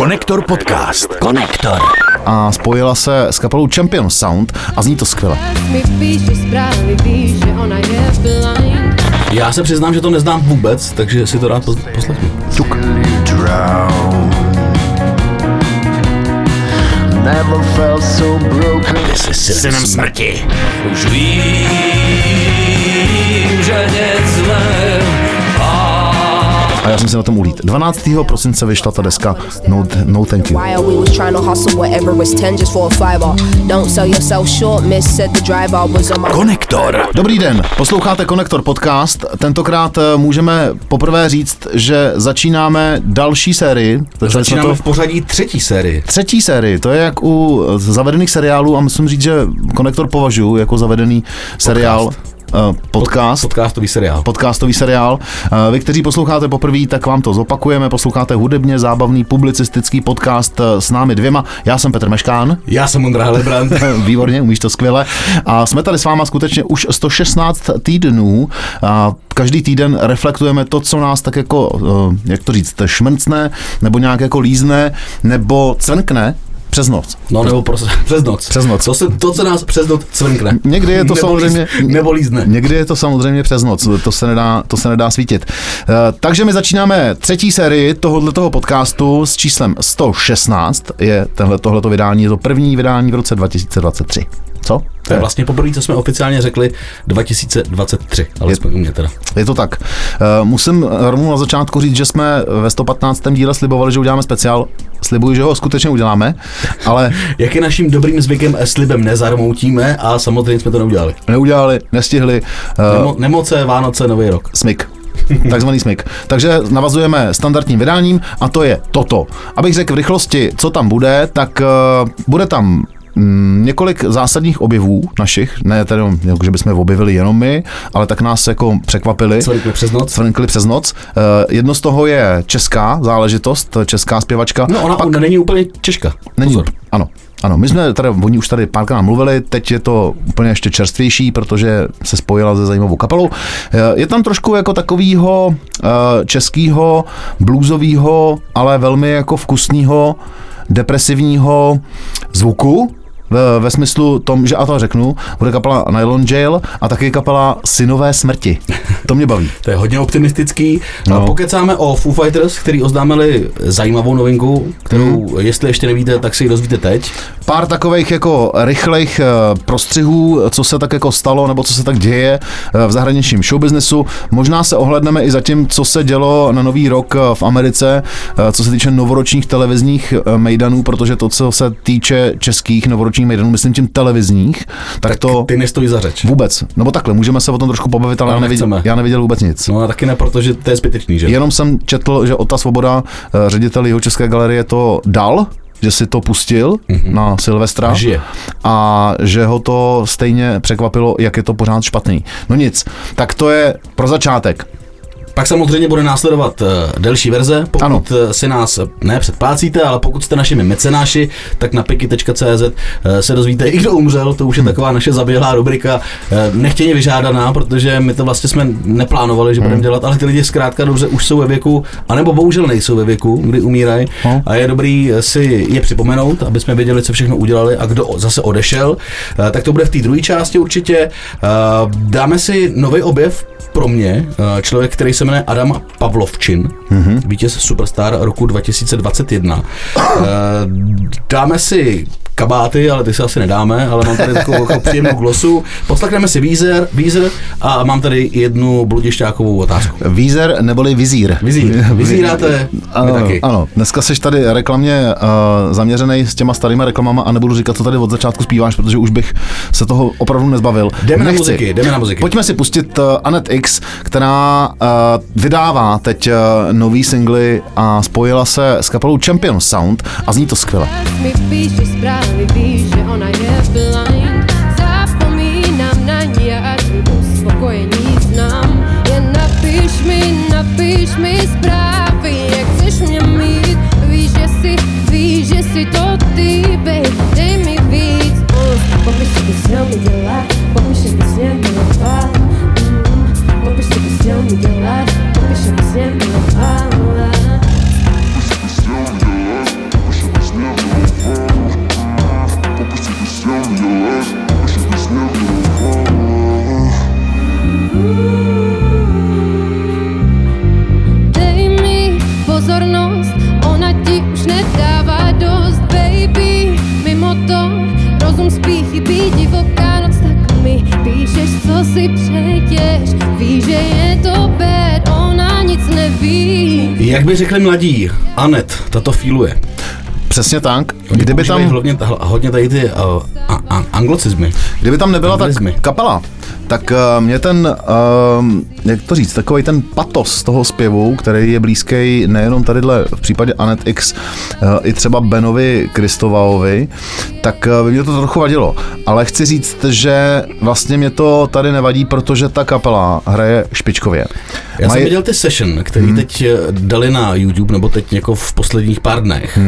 Konektor podcast. Konektor. A spojila se s kapelou Champion Sound a zní to skvěle. Já se přiznám, že to neznám vůbec, takže si to rád poslechnu. Tuk. Synem smrti. Už vím, že nic a já jsem si na tom ulít. 12. prosince vyšla ta deska No Thank You. Konektor. Dobrý den, posloucháte Konektor podcast. Tentokrát můžeme poprvé říct, že začínáme další sérii. Začínáme to v pořadí třetí série. Třetí série, to je jak u zavedených seriálů a musím říct, že Konektor považuji jako zavedený seriál. Podcastový seriál. Vy, kteří posloucháte poprvé, tak vám to zopakujeme. Posloucháte hudebně zábavný publicistický podcast s námi dvěma. Já jsem Petr Meškán. Já jsem Ondra Hellebrand. Výborně, umíš to skvěle. A jsme tady s váma skutečně už 116 týdnů. A každý týden reflektujeme to, co nás tak jako, jak to říct, šmrcne, nebo nějak jako lízne, nebo crnkne. Přes noc. No nebo přes noc. Přes noc. To, co nás přes noc cvrkne. Někdy je to samozřejmě nebo lízne. Někdy je to samozřejmě přes noc. To se nedá svítit. Takže my začínáme třetí sérii tohoto podcastu s číslem 116. Je tohleto vydání, je to první vydání v roce 2023. Co? To je vlastně poprvé, co jsme oficiálně řekli 2023, ale u mě teda. Je to tak. Musím rovnou na začátku říct, že jsme ve 115. díle slibovali, že uděláme speciál. Slibuji, že ho skutečně uděláme, ale... Jak je naším dobrým zvykem, slibem nezarmoutíme a samozřejmě jsme to neudělali. Nestihli. Nemoce, Vánoce, Nový rok. Smyk. Takzvaný smyk. Takže navazujeme standardním vydáním a to je toto. Abych řekl v rychlosti, co tam bude, tak bude tam několik zásadních objevů našich, ne tedy, že bychom objevili jenom my, ale tak nás jako překvapili. Cvrnkli přes noc. Jedno z toho je česká záležitost, česká zpěvačka. No ona pak není úplně Češka. Není. Pozor. Ano, my jsme tady, oni už tady párkrát mluvili, teď je to úplně ještě čerstvější, protože se spojila se zajímavou kapelou. Je tam trošku jako takovýho českýho, bluesovýho, ale velmi jako vkusného, depresivního zvuku, ve smyslu tom, že a to řeknu, bude kapela Nylon Jail a taky kapela Synové smrti. To mě baví. To je hodně optimistický. No. Pokecáme o Foo Fighters, který oznámili zajímavou novinku, kterou, jestli ještě nevíte, tak si ji dozvíte teď. Pár takových jako rychlejch prostřihů, co se tak jako stalo, nebo co se tak děje v zahraničním showbiznesu. Možná se ohledneme i za tím, co se dělo na Nový rok v Americe, co se týče novoročních televizních mejdanů, protože to, co se týče českých novoročních mejdanů, myslím tím televizních, tak to... Ty nestojí za řeč. Vůbec. Nebo takhle, můžeme se o tom trošku pobavit, ale já neviděl vůbec nic. No a taky ne, protože to je zbytečný, že? Jenom jsem četl, že Ota Svoboda, ředitel Jihočeské galerie, to dal, že si to pustil na Silvestra a že ho to stejně překvapilo, jak je to pořád špatný. No nic, tak to je pro začátek. Pak samozřejmě bude následovat delší verze, pokud si nás nepředplácíte, ale pokud jste našimi mecenáši, tak na piki.cz se dozvíte i kdo umřel, to už je taková naše zaběhlá rubrika, nechtěně vyžádaná, protože my to vlastně jsme neplánovali, že budeme dělat, ale ty lidi zkrátka dobře už jsou ve věku, anebo bohužel nejsou ve věku, kdy umírají a je dobrý si je připomenout, aby jsme věděli, co všechno udělali a kdo zase odešel, tak to bude v té druhé části určitě. Dáme si nový objev pro mě, člověk, který se jmenuje Adam Pavlovčin, vítěz Superstar roku 2021. Dáme si kabáty, ale ty se asi nedáme, ale mám tady takovou příjemnou glosu. Poslechneme si Vízer a mám tady jednu bludišťákovou otázku. Vízer neboli vizír. Vizíráte my taky. Ano, dneska seš tady reklamně zaměřený s těma starýma reklamama a nebudu říkat, co tady od začátku zpíváš, protože už bych se toho opravdu nezbavil. Jdeme na muziky. Pojďme si pustit Anet X, která vydává teď nový singly a spojila se s kapelou Champion Sound a zní to skvěle. Víš, že ona je blind. Zapomínám na ní a uspokojení znám. Jen napiš mi zprávy, jak chceš mě mít. Víš, že jsi to ty, baby, dej mi víc. Popiš si s ňou mi dělat, popiš si s ňou mi dělat. zkušenost, ona ti už nedává dost, baby. Mimo to, rozum spí, chybí divoká noc, tak mi píšeš, co si přeješ. Víš, že je to bad, ona nic neví. Jak by řekli mladí, Anet, tato fíluje. Přesně tak. Kdyby tam hodně tady ty anglocizmy. Kdyby tam nebyla tak kapela, tak mě ten, jak to říct, takovej ten patos toho zpěvu, který je blízký nejenom tadyhle v případě Anet X, i třeba Benovi Christovalovi, tak by mě to trochu vadilo. Ale chci říct, že vlastně mě to tady nevadí, protože ta kapela hraje špičkově. Já jsem viděl ty session, který teď dali na YouTube, nebo teď jako v posledních pár dnech.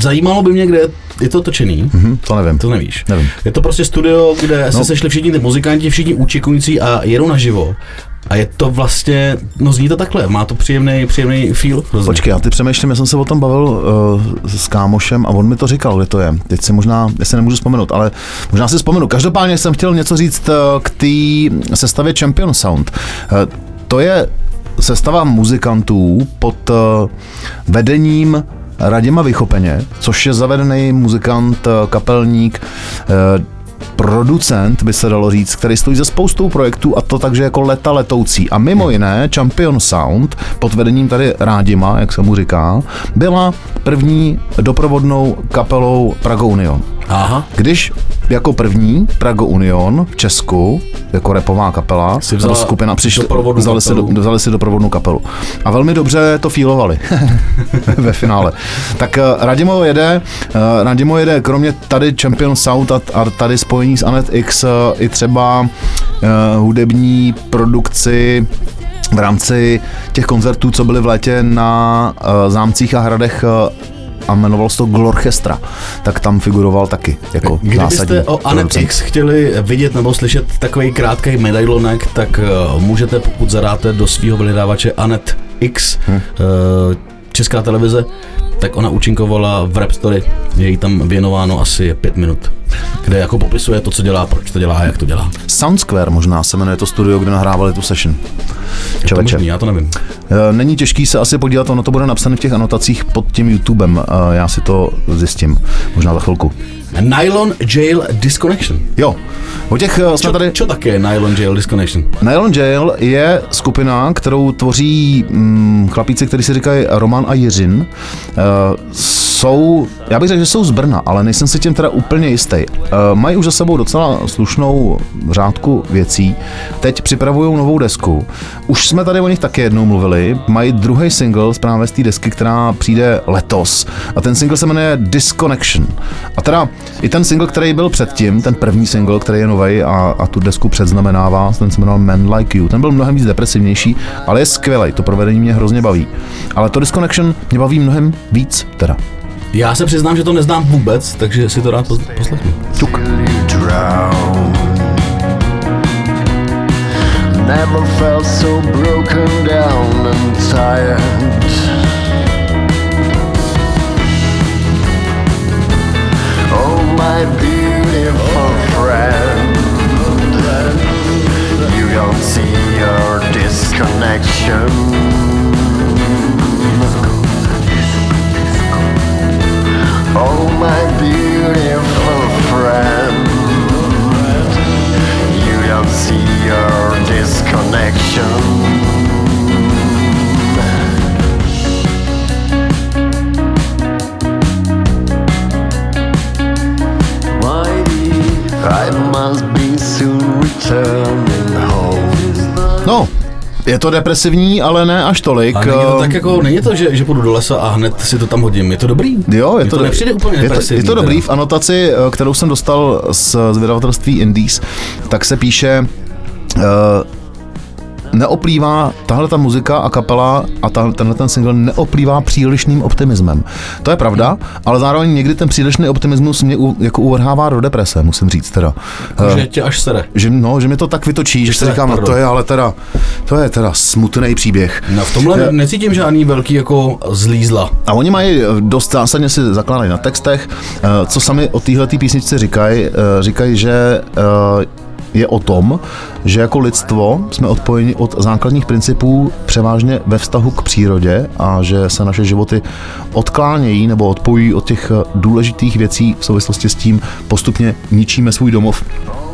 Zajímalo by mě, kde je to točený. To nevím. To nevíš. Nevím. Je to prostě studio, kde se sešli všichni ty muzikanti, všichni účinkující a jedou naživo. A je to vlastně, no zní to takhle, má to příjemný feel. Rozumím. Počkej, já ty přemýšlím, já jsem se o tom bavil s kámošem a on mi to říkal, kde to je. Teď si možná, já si nemůžu vzpomenout, ale možná si vzpomenu. Každopádně jsem chtěl něco říct k té sestavě Champion Sound. To je sestava muzikantů pod vedením Radima Vychopeně, což je zavedený muzikant, kapelník, producent, by se dalo říct, který stojí za spoustou projektů a to takže jako leta letoucí. A mimo jiné Champion Sound pod vedením tady Rádima, jak se mu říká, byla první doprovodnou kapelou Praga Union. Aha. Když jako první Praga Union v Česku, jako repová kapela, skupina přišla, vzali si doprovodnou kapelu. A velmi dobře to fílovali ve finále. Tak Radimo jede kromě tady Champion Sound a tady spojení s Anet X i třeba hudební produkci v rámci těch koncertů, co byly v létě na zámcích a hradech a jmenovalo se to Glorchestra, tak tam figuroval taky jako zásadní. Kdybyste o Anet X chtěli vidět nebo slyšet takový krátký medailonek, tak můžete, pokud zadáte do svého vyhledávače Anet X, Česká televize, tak ona účinkovala v Rap Story, je jí tam věnováno asi 5 minut, kde jako popisuje to, co dělá, proč to dělá a jak to dělá. Sound Square možná se jmenuje to studio, kde nahrávali tu session. Čověče. Já to nevím. Není těžký se asi podívat, ono to bude napsané v těch anotacích pod tím YouTubem, já si to zjistím, možná za chvilku. Nylon Jail Disconnection. Jo. O těch jsme tady... Čo tak je Nylon Jail Disconnection? Nylon Jail je skupina, kterou tvoří chlapíci, kteří se říkají Roman a Jiřín. Jsou, já bych řekl, že jsou z Brna, ale nejsem si tím teda úplně jistý. Mají už za sebou docela slušnou řádku věcí. Teď připravují novou desku. Už jsme tady o nich taky jednou mluvili. Mají druhý single právě z té desky, která přijde letos. A ten single se jmenuje Disconnection. A teda i ten single, který byl předtím, ten první single, který je nový a tu desku předznamenává, ten se jmenoval Man Like You. Ten byl mnohem víc depresivnější, ale je skvělej, to provedení mě hrozně baví. Ale to Disconnection mě baví mnohem víc teda. Já se přiznám, že to neznám vůbec, takže si to rád poslechnu. Tuk. Never felt so broken down and tired. Oh my beautiful friend, you don't see your disconnection. Oh my beautiful friend, you don't see your disconnection. Why I must be soon returning home. No. Je to depresivní, ale ne až tolik. A není to tak jako, není to, že půjdu do lesa a hned si to tam hodím. Je to dobrý? Jo, je to nepřijde úplně depresivní. Je to dobrý. V anotaci, kterou jsem dostal z vydavatelství Indies, tak se píše... neoplývá tahle ta muzika a kapela a tenhle ten single neoplývá přílišným optimismem. To je pravda, ale zároveň někdy ten přílišný optimismus mě jako uvrhává do deprese, musím říct teda. Že tě až sere. Že mě to tak vytočí, že se říkám, no to je ale teda, smutný příběh. No v tomhle necítím žádný velký jako zlý zla. A oni mají dost zásadně si zakládají na textech, co sami o téhleté písničce říkají, že je o tom, že jako lidstvo jsme odpojeni od základních principů převážně ve vztahu k přírodě a že se naše životy odklánějí nebo odpojí od těch důležitých věcí. V souvislosti s tím postupně ničíme svůj domov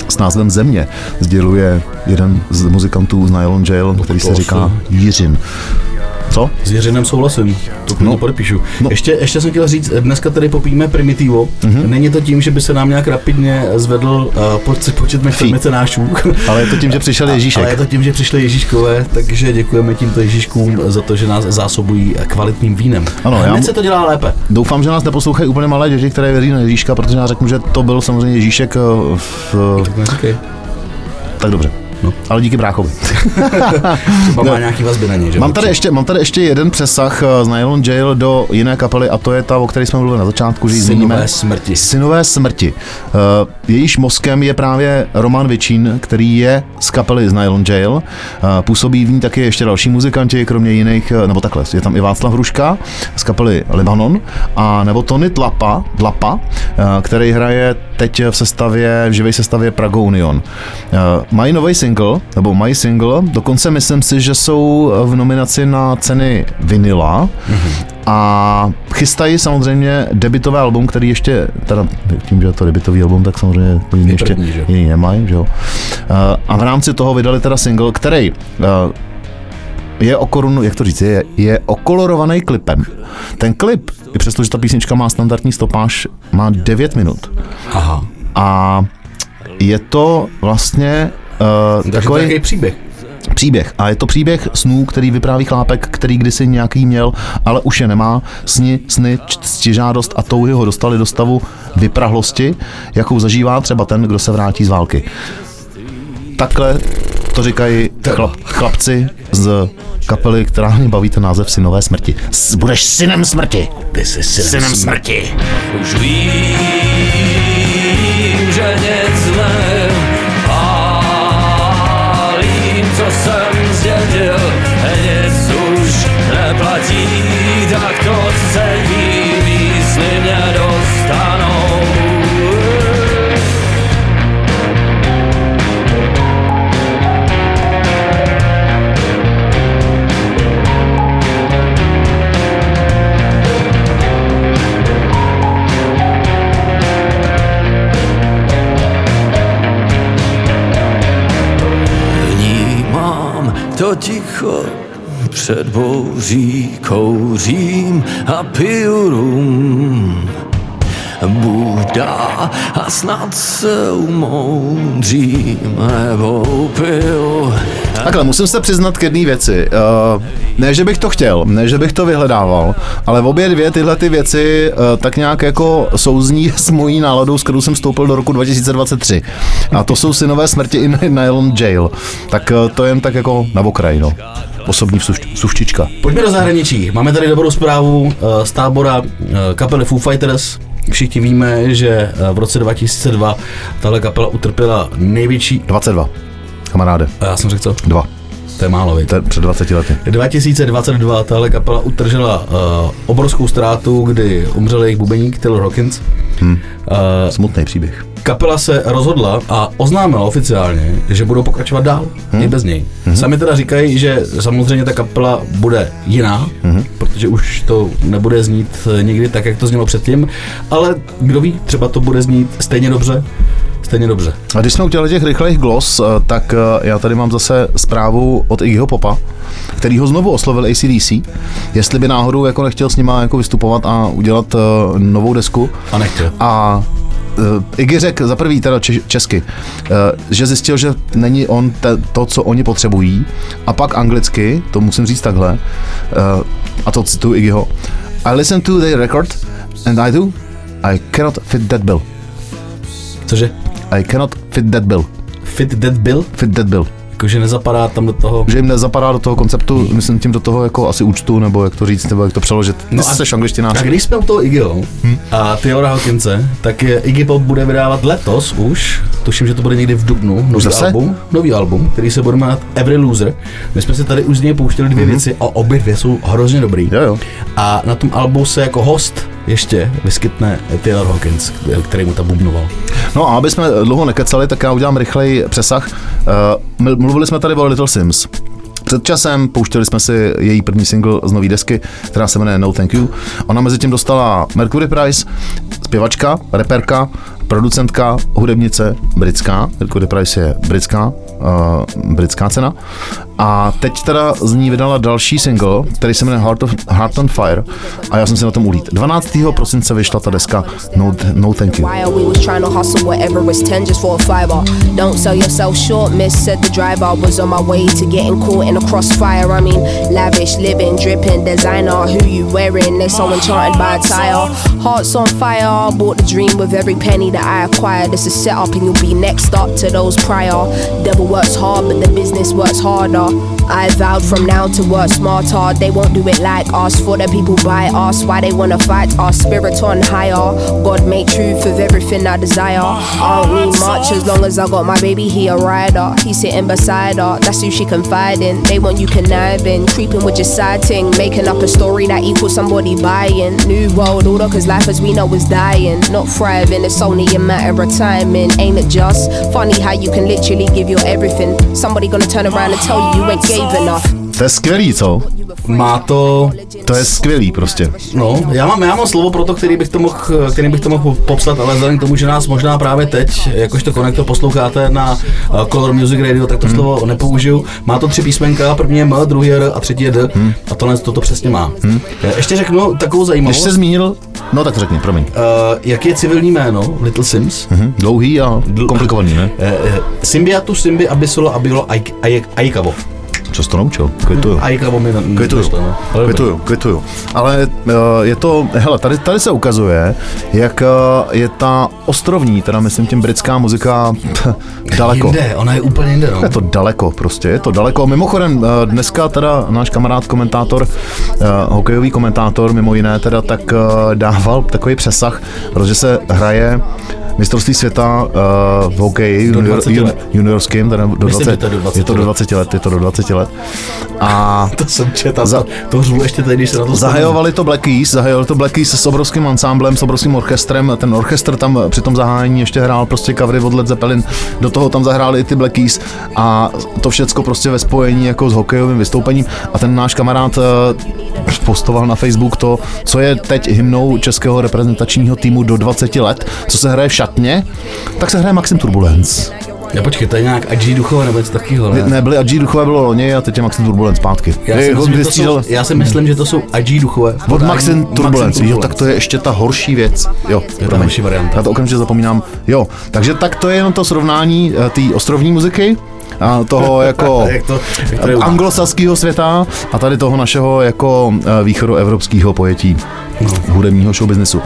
s názvem Země, sděluje jeden z muzikantů z Nylon Jail, který se říká Jiřín. Co? S Jiřinem souhlasím, to podepíšu. No. Ještě jsem chtěl říct, dneska tady popíme Primitivo. Mm-hmm. Není to tím, že by se nám nějak rapidně zvedl počet mecenášů. Ale je to tím, že přišel Ježíšek. Ale je to tím, že přišli Ježíškové, takže děkujeme tímto Ježíškům za to, že nás zásobují kvalitním vínem. Ano, hned se to dělá lépe. Doufám, že nás neposlouchají úplně malé děti, které věří na Ježíška, protože nás řeknu, že to byl samozřejmě Ježíšek Tak dobře. No. Ale díky bráchovi. Třeba má nějaký vazby na něj, že? Mám tady ještě jeden přesah z Nylon Jail do jiné kapely a to je ta, o které jsme mluvili na začátku. Synové smrti. Jejíž mozkem je právě Roman Vyčín, který je z kapely z Nylon Jail. Působí v ní taky ještě další muzikanti, kromě jiných, nebo takhle, je tam i Václav Hruška z kapely Libanon a nebo Tony Dlapa, který hraje teď v živé sestavě Praga Union. Mají nový single, nebo mají single, dokonce myslím si, že jsou v nominaci na ceny Vinyla. Mm-hmm. A chystají samozřejmě debitové album, který ještě, teda tím, že je to debitový album, tak samozřejmě jiný ještě jiný nemají, že jo. A v rámci toho vydali teda single, který je okolorovaný klipem. Ten klip, i přesto, že ta písnička má standardní stopáž, má 9 minut. Aha. A je to vlastně takový příběh. A je to příběh snů, který vypráví chlápek, který kdysi nějaký měl, ale už je nemá. Sny, ctižádost a touhy ho dostali do stavu vyprahlosti, jakou zažívá třeba ten, kdo se vrátí z války. Takhle to říkají chlapci z kapely, která mě baví, ten název Synové smrti. Budeš synem smrti. Ty jsi synem smrti. Už vím, že nic zlé pálím, co jsem zdědil, nic už neplatí, tak to cením, jestli mě dostanou. To ticho před bouří kouřím a piju rum. Buda a snad se umoudřím nebo piju. Takhle, musím se přiznat k jedné věci. Ne, že bych to chtěl, ne, že bych to vyhledával, ale obě dvě tyhle ty věci tak nějak jako souzní s mojí náladou, s kterou jsem vstoupil do roku 2023. A to jsou Synové smrti i Nylon Jail. Tak to jen tak jako na okraj, no. Osobní suvštička. Pojďme do zahraničí. Máme tady dobrou zprávu z tábora kapely Foo Fighters. Všichni víme, že v roce 2002 tahle kapela utrpěla největší... 22. Kamaráde. A já jsem řekl co? 2. To je málo, víc. Před 20 lety. 2022 tahle kapela utržela obrovskou ztrátu, kdy umřel jejich bubeník Taylor Hawkins. Smutný příběh. Kapela se rozhodla a oznámila oficiálně, že budou pokračovat dál, i bez něj. Sami teda říkají, že samozřejmě ta kapela bude jiná, protože už to nebude znít nikdy tak, jak to znělo předtím, ale kdo ví, třeba to bude znít stejně dobře. A když jsme udělali těch rychlejch glos, tak já tady mám zase zprávu od Iggyho Popa, který ho znovu oslovil AC/DC, jestli by náhodou jako nechtěl s nima jako vystupovat a udělat novou desku. A nechtěl. A Iggy řekl za prvý teda česky, že zjistil, že není on to, co oni potřebují, a pak anglicky, to musím říct takhle, a to cituju Iggyho. I listen to their record and I cannot fit that bill. Cože? I cannot fit that bill. Fit that bill. Jakože nezapadá tam do toho... Že jim nezapadá do toho konceptu, myslím tím do toho jako asi účtu, nebo jak to říct, nebo jak to přeložit. No a seš angličtinář. A když jsme u toho Iggyho a Taylora Hawkinse, tak Iggy Pop bude vydávat letos už, tuším, že to bude někdy v dubnu, nový album, který se bude jmenovat Every Loser. My jsme si tady už z něj pouštěli dvě věci a obě dvě jsou hrozně dobrý. Jo. A na tom albu se jako host ještě vyskytne Taylor Hawkins, který mu tam bubnoval. No a aby jsme dlouho nekecali, tak já udělám rychlej přesah. Mluvili jsme tady o Little Sims. Před časem pouštěli jsme si její první single z nový desky, která se jmenuje No Thank You. Ona mezi tím dostala Mercury Prize, zpěvačka, reperka, producentka, hudebnice, britská. Mercury Prize je britská cena. A teď teda z ní vydala další single, který se jmenuje Heart on Fire, a já jsem si na tom ulít. 12. prosince vyšla ta deska No Thank You. I acquired this is set up and you'll be next up to those prior. Devil works hard but the business works harder. I vowed from now to work smarter. They won't do it like us, for the people by us. Why they wanna fight our spirit on higher. God made truth of everything I desire. I don't need much as long as I got my baby, he a rider. He's sitting beside her, that's who she confide in. They want you conniving, creeping with your side ting, making up a story that equals somebody buying. New world order cause life as we know is dying, not thriving, it's only a matter of timing, ain't it just funny how you can literally give your everything, somebody gonna turn around and tell you you ain't gave enough. To je skvělý, co? Má to... To je skvělý prostě. No, já mám slovo pro to, který bych to mohl popsat, ale vzhledem k tomu, že nás možná právě teď, jakožto konektor posloucháte na Color Music Radio, tak to slovo nepoužiju. Má to 3 písmenka, první je M, druhý je R a třetí je D. A tohle to přesně má. Ještě řeknu takovou zajímavost. Když jsi zmínil, no tak to řekni, promiň. Jak je civilní jméno Little Sims? Dlouhý a komplikovaný, ne? Symbiatu, Simbi, Abysola, Abilo, Aikavo. Co jsi to naučil? Kvituju. Ale je to, hele, tady se ukazuje, jak je ta ostrovní, teda myslím tím britská muzika daleko. Jinde, ona je úplně jinde, no. Je to daleko. Mimochodem, dneska teda náš kamarád komentátor, hokejový komentátor, mimo jiné teda, tak dával takový přesah, protože se hraje mistrovství světa v hokeji juniorským, je to do 20 let. A to jsem četl, to řvu ještě tady, když se na to zahajovali to Black Keys s obrovským ansámblem, s obrovským orchestrem, ten orchestr tam při tom zahájení ještě hrál prostě covery od Led Zeppelin, do toho tam zahráli i ty Black Keys a to všecko prostě ve spojení jako s hokejovým vystoupením a ten náš kamarád postoval na Facebook to, co je teď hymnou českého reprezentačního týmu do 20 let, co se hraje v šatně, tak se hraje Maxim Turbulence. Já počkej, to je nějak Adží Duchové nebo něco takového, ne? Ne, byly Adží Duchové, bylo loni a teď je Maxim Turbulence zpátky. Já si myslím, že to jsou Adží Duchové. Od Maxim Turbulence, jo, tak to je ještě ta horší věc. Jo, je to horší varianta. Já to okamžitě zapomínám. Jo, takže tak to je jenom to srovnání té ostrovní muziky a toho jako anglosaského světa a tady toho našeho jako východoevropského pojetí hudebního showbiznesu.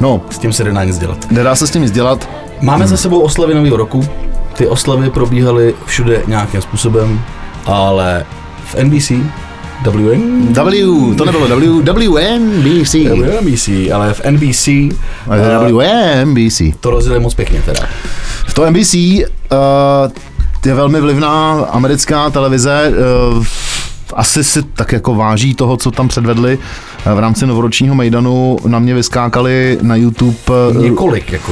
No, s tím se nedá nic dělat. Nedá se s tím nic dělat. Máme za sebou oslavy nového roku. Ty oslavy probíhaly všude nějakým způsobem, ale v NBC, WNBC, ale v NBC, WNBC, to rozdělili moc pěkně teda. V to NBC je velmi vlivná americká televize, asi si tak jako váží toho, co tam předvedli v rámci novoročního mejdanu. Na mě vyskákali na YouTube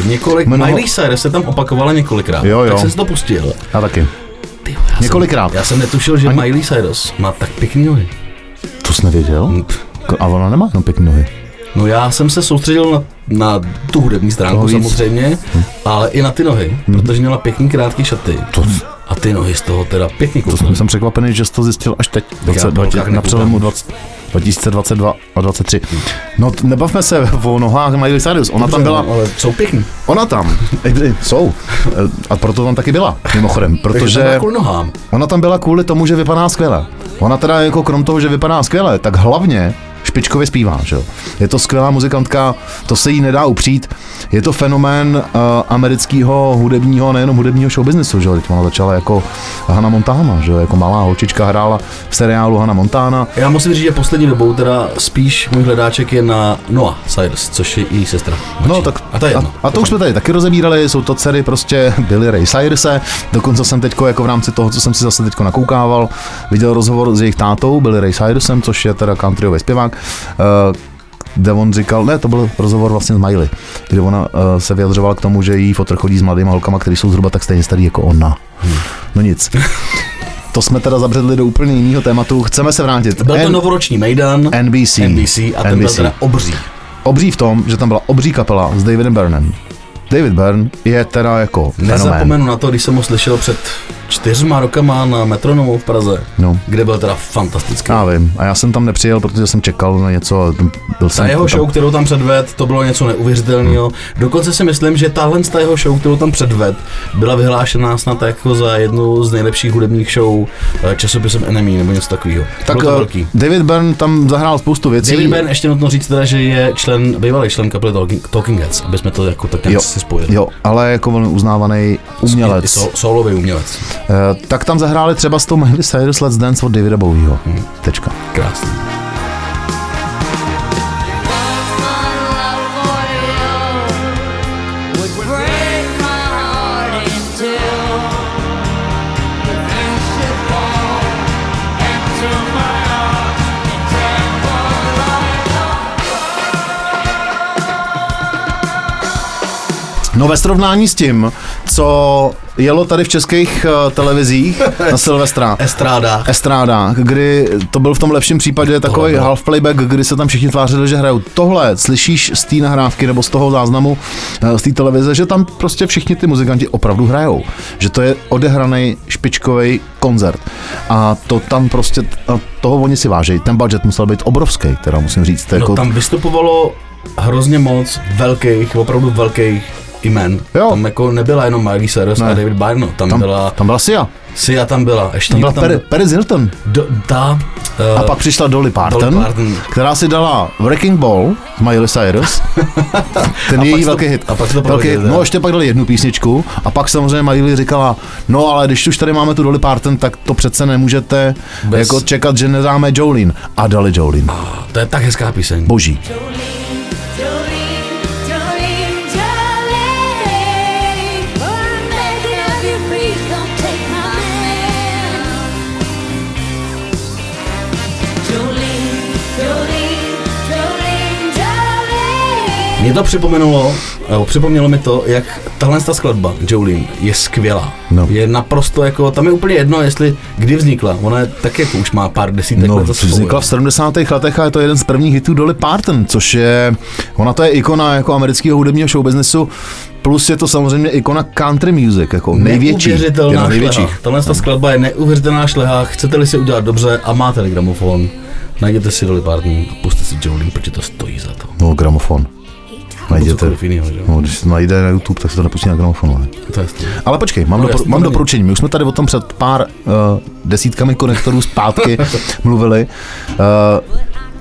několik. Miley Cyrus se tam opakovala několikrát. Jo. Tak jsem si to pustil. Já taky. Tyjo, několikrát. Já jsem netušil, že Miley Cyrus má tak pěkný nohy. To jsi nevěděl? A ona nemá jenom pěkný nohy. No já jsem se soustředil na tu hudební stránku samozřejmě, ale i na ty nohy, protože měla pěkný krátký šaty. A ty nohy z toho teda pěkně kously. To jsem překvapený, že jsi to zjistil až teď, na přelomu 2022 a 2023. No nebavme se o nohách Miley Cyrus, ona tam byla... Ale jsou pěkný. Ona tam, jsou. A proto tam taky byla, mimochodem, protože... Ona tam byla kvůli tomu, že vypadá skvěle. Ona teda jako krom toho, že vypadá skvěle, tak hlavně špičkově zpívá, že jo. Je to skvělá muzikantka, to se jí nedá upřít. Je to fenomén amerického hudebního, nejenom hudebního showbiznesu, že jo. Teď ona začala jako Hannah Montana, že jo, jako malá holčička hrála v seriálu Hannah Montana. Já musím říct, že poslední dobou teda spíš můj hledáček je na Noah Cyrus, což je její sestra. No, tak, a to už jsme tady taky rozebírali, jsou to dcery prostě Billy Ray Cyruse. Dokonce jsem teďko jako v rámci toho, co jsem si zase teďko nakoukával, viděl rozhovor s jejich tátou Billy Ray Cyrusem, což je teda countryový zpěvák, kde on říkal, ne, to byl rozhovor vlastně s Miley, kde ona se vyjadřovala k tomu, že jí fotr chodí s mladýma holkama, kteří jsou zhruba tak stejně starý jako ona. No nic. To jsme teda zabředli do úplně jiného tématu. Chceme se vrátit. Byl to novoroční mejdan NBC a ten byl teda obří. Obří v tom, že tam byla obří kapela s Davidem Byrnem. David Byrne je teda jako fenomén. Nezapomenu na to, když jsem ho slyšel před 4 rokama na Metronomu v Praze, no, kde byl teda fantastický. Já vím, a já jsem tam nepřijel, protože jsem čekal na něco. Jeho show, kterou tam předvedl, to bylo něco neuvěřitelného. Dokonce si myslím, že tahle z jeho show, kterou tam předvedl, byla vyhlášená snad jako za jednu z nejlepších hudebních show časopisem Enemy nebo něco takového. Tak David Byrne tam zahrál spoustu věcí. David Byrne, ještě nutno říct teda, že je člen, bývalý člen kapely Talking Heads, aby jsme to jako tak si spojili. Jo, ale jako velmi uznávaný umělec. Soulový umělec. Tak tam zahráli třeba s tou Miley Cyrus Let's Dance od Davida Bowieho. Tečka. Krásný. No ve srovnání s tím, co jelo tady v českých televizích na Silvestra. Estrádách, kdy to byl v tom lepším případě takový half playback, kdy se tam všichni tvářili, že hrajou. Tohle slyšíš z té nahrávky nebo z toho záznamu z té televize, že tam prostě všichni ty muzikanti opravdu hrajou. Že to je odehraný špičkový koncert. A to tam prostě, toho oni si vážejí. Ten budget musel být obrovský, teda musím říct. No jako... tam vystupovalo hrozně moc opravdu velkých jmen. Jo. Tam jako nebyla jenom Miley Cyrus a David Byrne, tam byla Sia. Sia tam byla. Ještě tam byla Paris Hilton. A pak přišla Dolly Parton, která si dala Wrecking Ball z Miley Cyrus. Ten je její velký hit. A pak no ještě pak dali jednu písničku a pak samozřejmě Miley říkala, no ale když už tady máme tu Dolly Parton, tak to přece nemůžete jako čekat, že nedáme Jolene. A dali Jolene. To je tak hezká píseň. Boží. Mě to připomnělo mi to, jak tahle skladba Jolene je skvělá. No. Je naprosto jako, tam je úplně jedno, jestli kdy vznikla. Ona je tak jako už má pár desítek let. Vznikla v 70. letech a je to jeden z prvních hitů Dolly Parton, což je, ona to je ikona jako amerického hudebního showbiznesu, plus je to samozřejmě ikona country music, jako největší. Neuvěřitelná šleha. Tahle skladba je neuvěřitelná šleha, chcete-li si udělat dobře a máte-li gramofon, najděte si Dolly Parton a puste si Jolene, protože to stojí za to. No, gramofon. Když se najde na YouTube, tak se to nepustí na gramofonu, ne? Ale počkej, mám doporučení. My už jsme tady o tom před pár desítkami konektorů zpátky mluvili.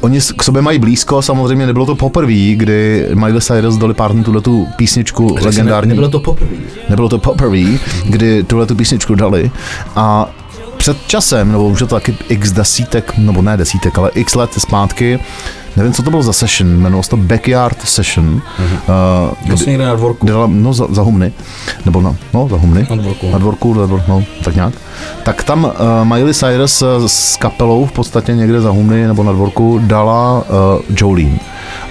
Oni k sobě mají blízko, samozřejmě nebylo to poprvé, kdy Miley Cyrus dali Parton tuhletu písničku legendární. Nebylo to poprvé, kdy tuhletu písničku dali a před časem, nebo už je to taky ne desítek, ale x let zpátky, nevím, co to bylo za session, jmenovalo se to Backyard Session. Vlastně někde na dvorku. Za humny. Za humny. Na dvorku, no, tak nějak. Tak tam Miley Cyrus s kapelou v podstatě někde za humny nebo na dvorku dala Jolene.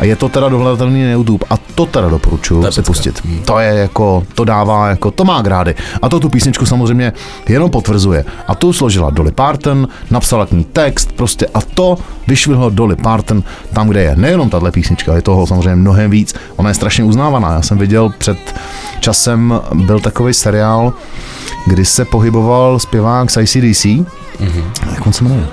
A je to teda dohledatelný na YouTube a to teda doporučuji si pustit. To je jako, to dává jako, to má grády. A to tu písničku samozřejmě jenom potvrzuje. A tu složila Dolly Parton, napsala k ní text prostě a to vyšvihlo Dolly Parton tam, kde je. Nejenom tahle písnička, je toho samozřejmě mnohem víc. Ona je strašně uznávaná. Já jsem viděl před časem, byl takový seriál, kdy se pohyboval zpěvák z AC/DC. Jak on se jmenuje?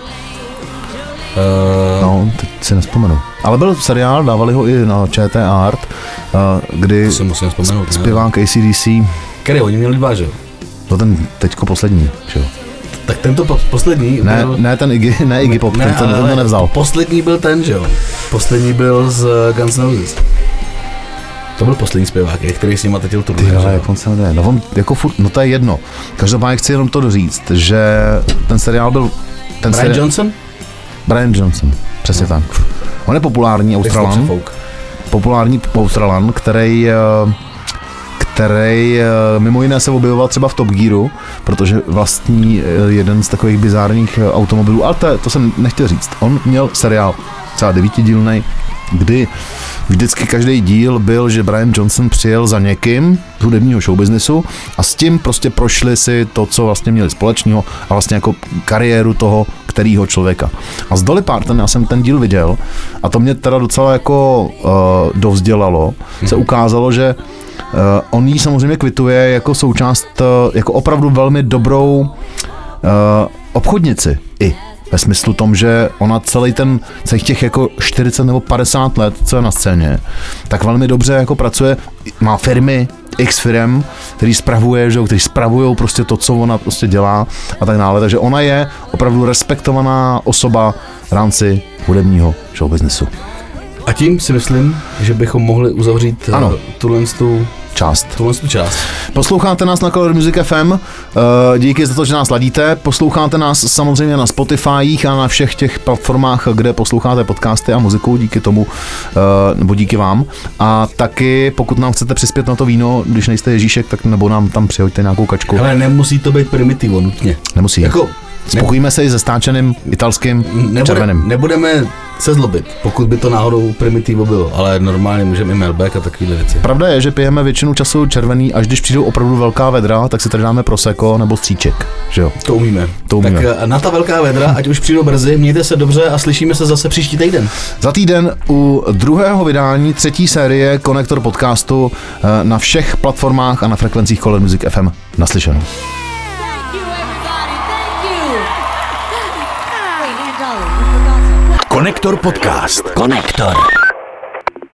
No, teď si nespomenu. Ale byl seriál, dávali ho i na ČT Art, kdy zpěvák AC/DC. Který oni měli dva, že jo? To ten teďko poslední, že jo? Tak tento poslední... Ne, ten Iggy Pop, ten to nevzal. Poslední byl ten, že jo? Poslední byl z Guns N' Roses. To byl poslední zpěvák, který s nima teď tu turné. Jak on se jmenuje? No to je jedno. Každopádně chci jenom to doříct, že ten seriál byl... Brian Johnson, přesně tak. On je populární Australan, který mimo jiné se objevoval třeba v Top Gearu, protože vlastní jeden z takových bizárních automobilů, ale to jsem nechtěl říct. On měl seriál, třeba 9dílnej, kdy vždycky každý díl byl, že Brian Johnson přijel za někým z hudebního showbiznesu a s tím prostě prošli si to, co vlastně měli společného a vlastně jako kariéru toho kterého člověka. A s Dolly Parton já jsem ten díl viděl a to mě teda docela jako dovzdělalo. Se ukázalo, že on jí samozřejmě kvituje jako součást, jako opravdu velmi dobrou obchodnici i. Ve smyslu tom, že ona celých těch jako 40 nebo 50 let, co je na scéně, tak velmi dobře jako pracuje, má firmy, x firm, který spravujou prostě to, co ona prostě dělá a tak dále. Takže ona je opravdu respektovaná osoba v rámci hudebního showbiznesu. A tím si myslím, že bychom mohli uzavřít tuhle část. Posloucháte nás na Color Music FM, díky za to, že nás ladíte, posloucháte nás samozřejmě na Spotify a na všech těch platformách, kde posloucháte podcasty a muziku, díky tomu, nebo díky vám. A taky, pokud nám chcete přispět na to víno, když nejste Ježíšek, tak nebo nám tam přihoďte nějakou kačku. Ale nemusí to být Primitivo nutně. Nemusí. Jako, spokojíme se i se stáčeným italským červeným. Nebudeme se zlobit, pokud by to náhodou Primitivo bylo, ale normálně můžeme i Melbeck a takovýhle věci. Pravda je, že pijeme většinu času červený, až když přijdou opravdu velká vedra, tak si tady dáme prosecco nebo stříček, že jo? To umíme. Tak na ta velká vedra, ať už přijdou brzy, mějte se dobře a slyšíme se zase příští týden. Za týden u druhého vydání třetí série Konektor podcastu na všech platformách a na frekvencích Color Music FM. Naslyšenou. Konektor podcast. Konektor.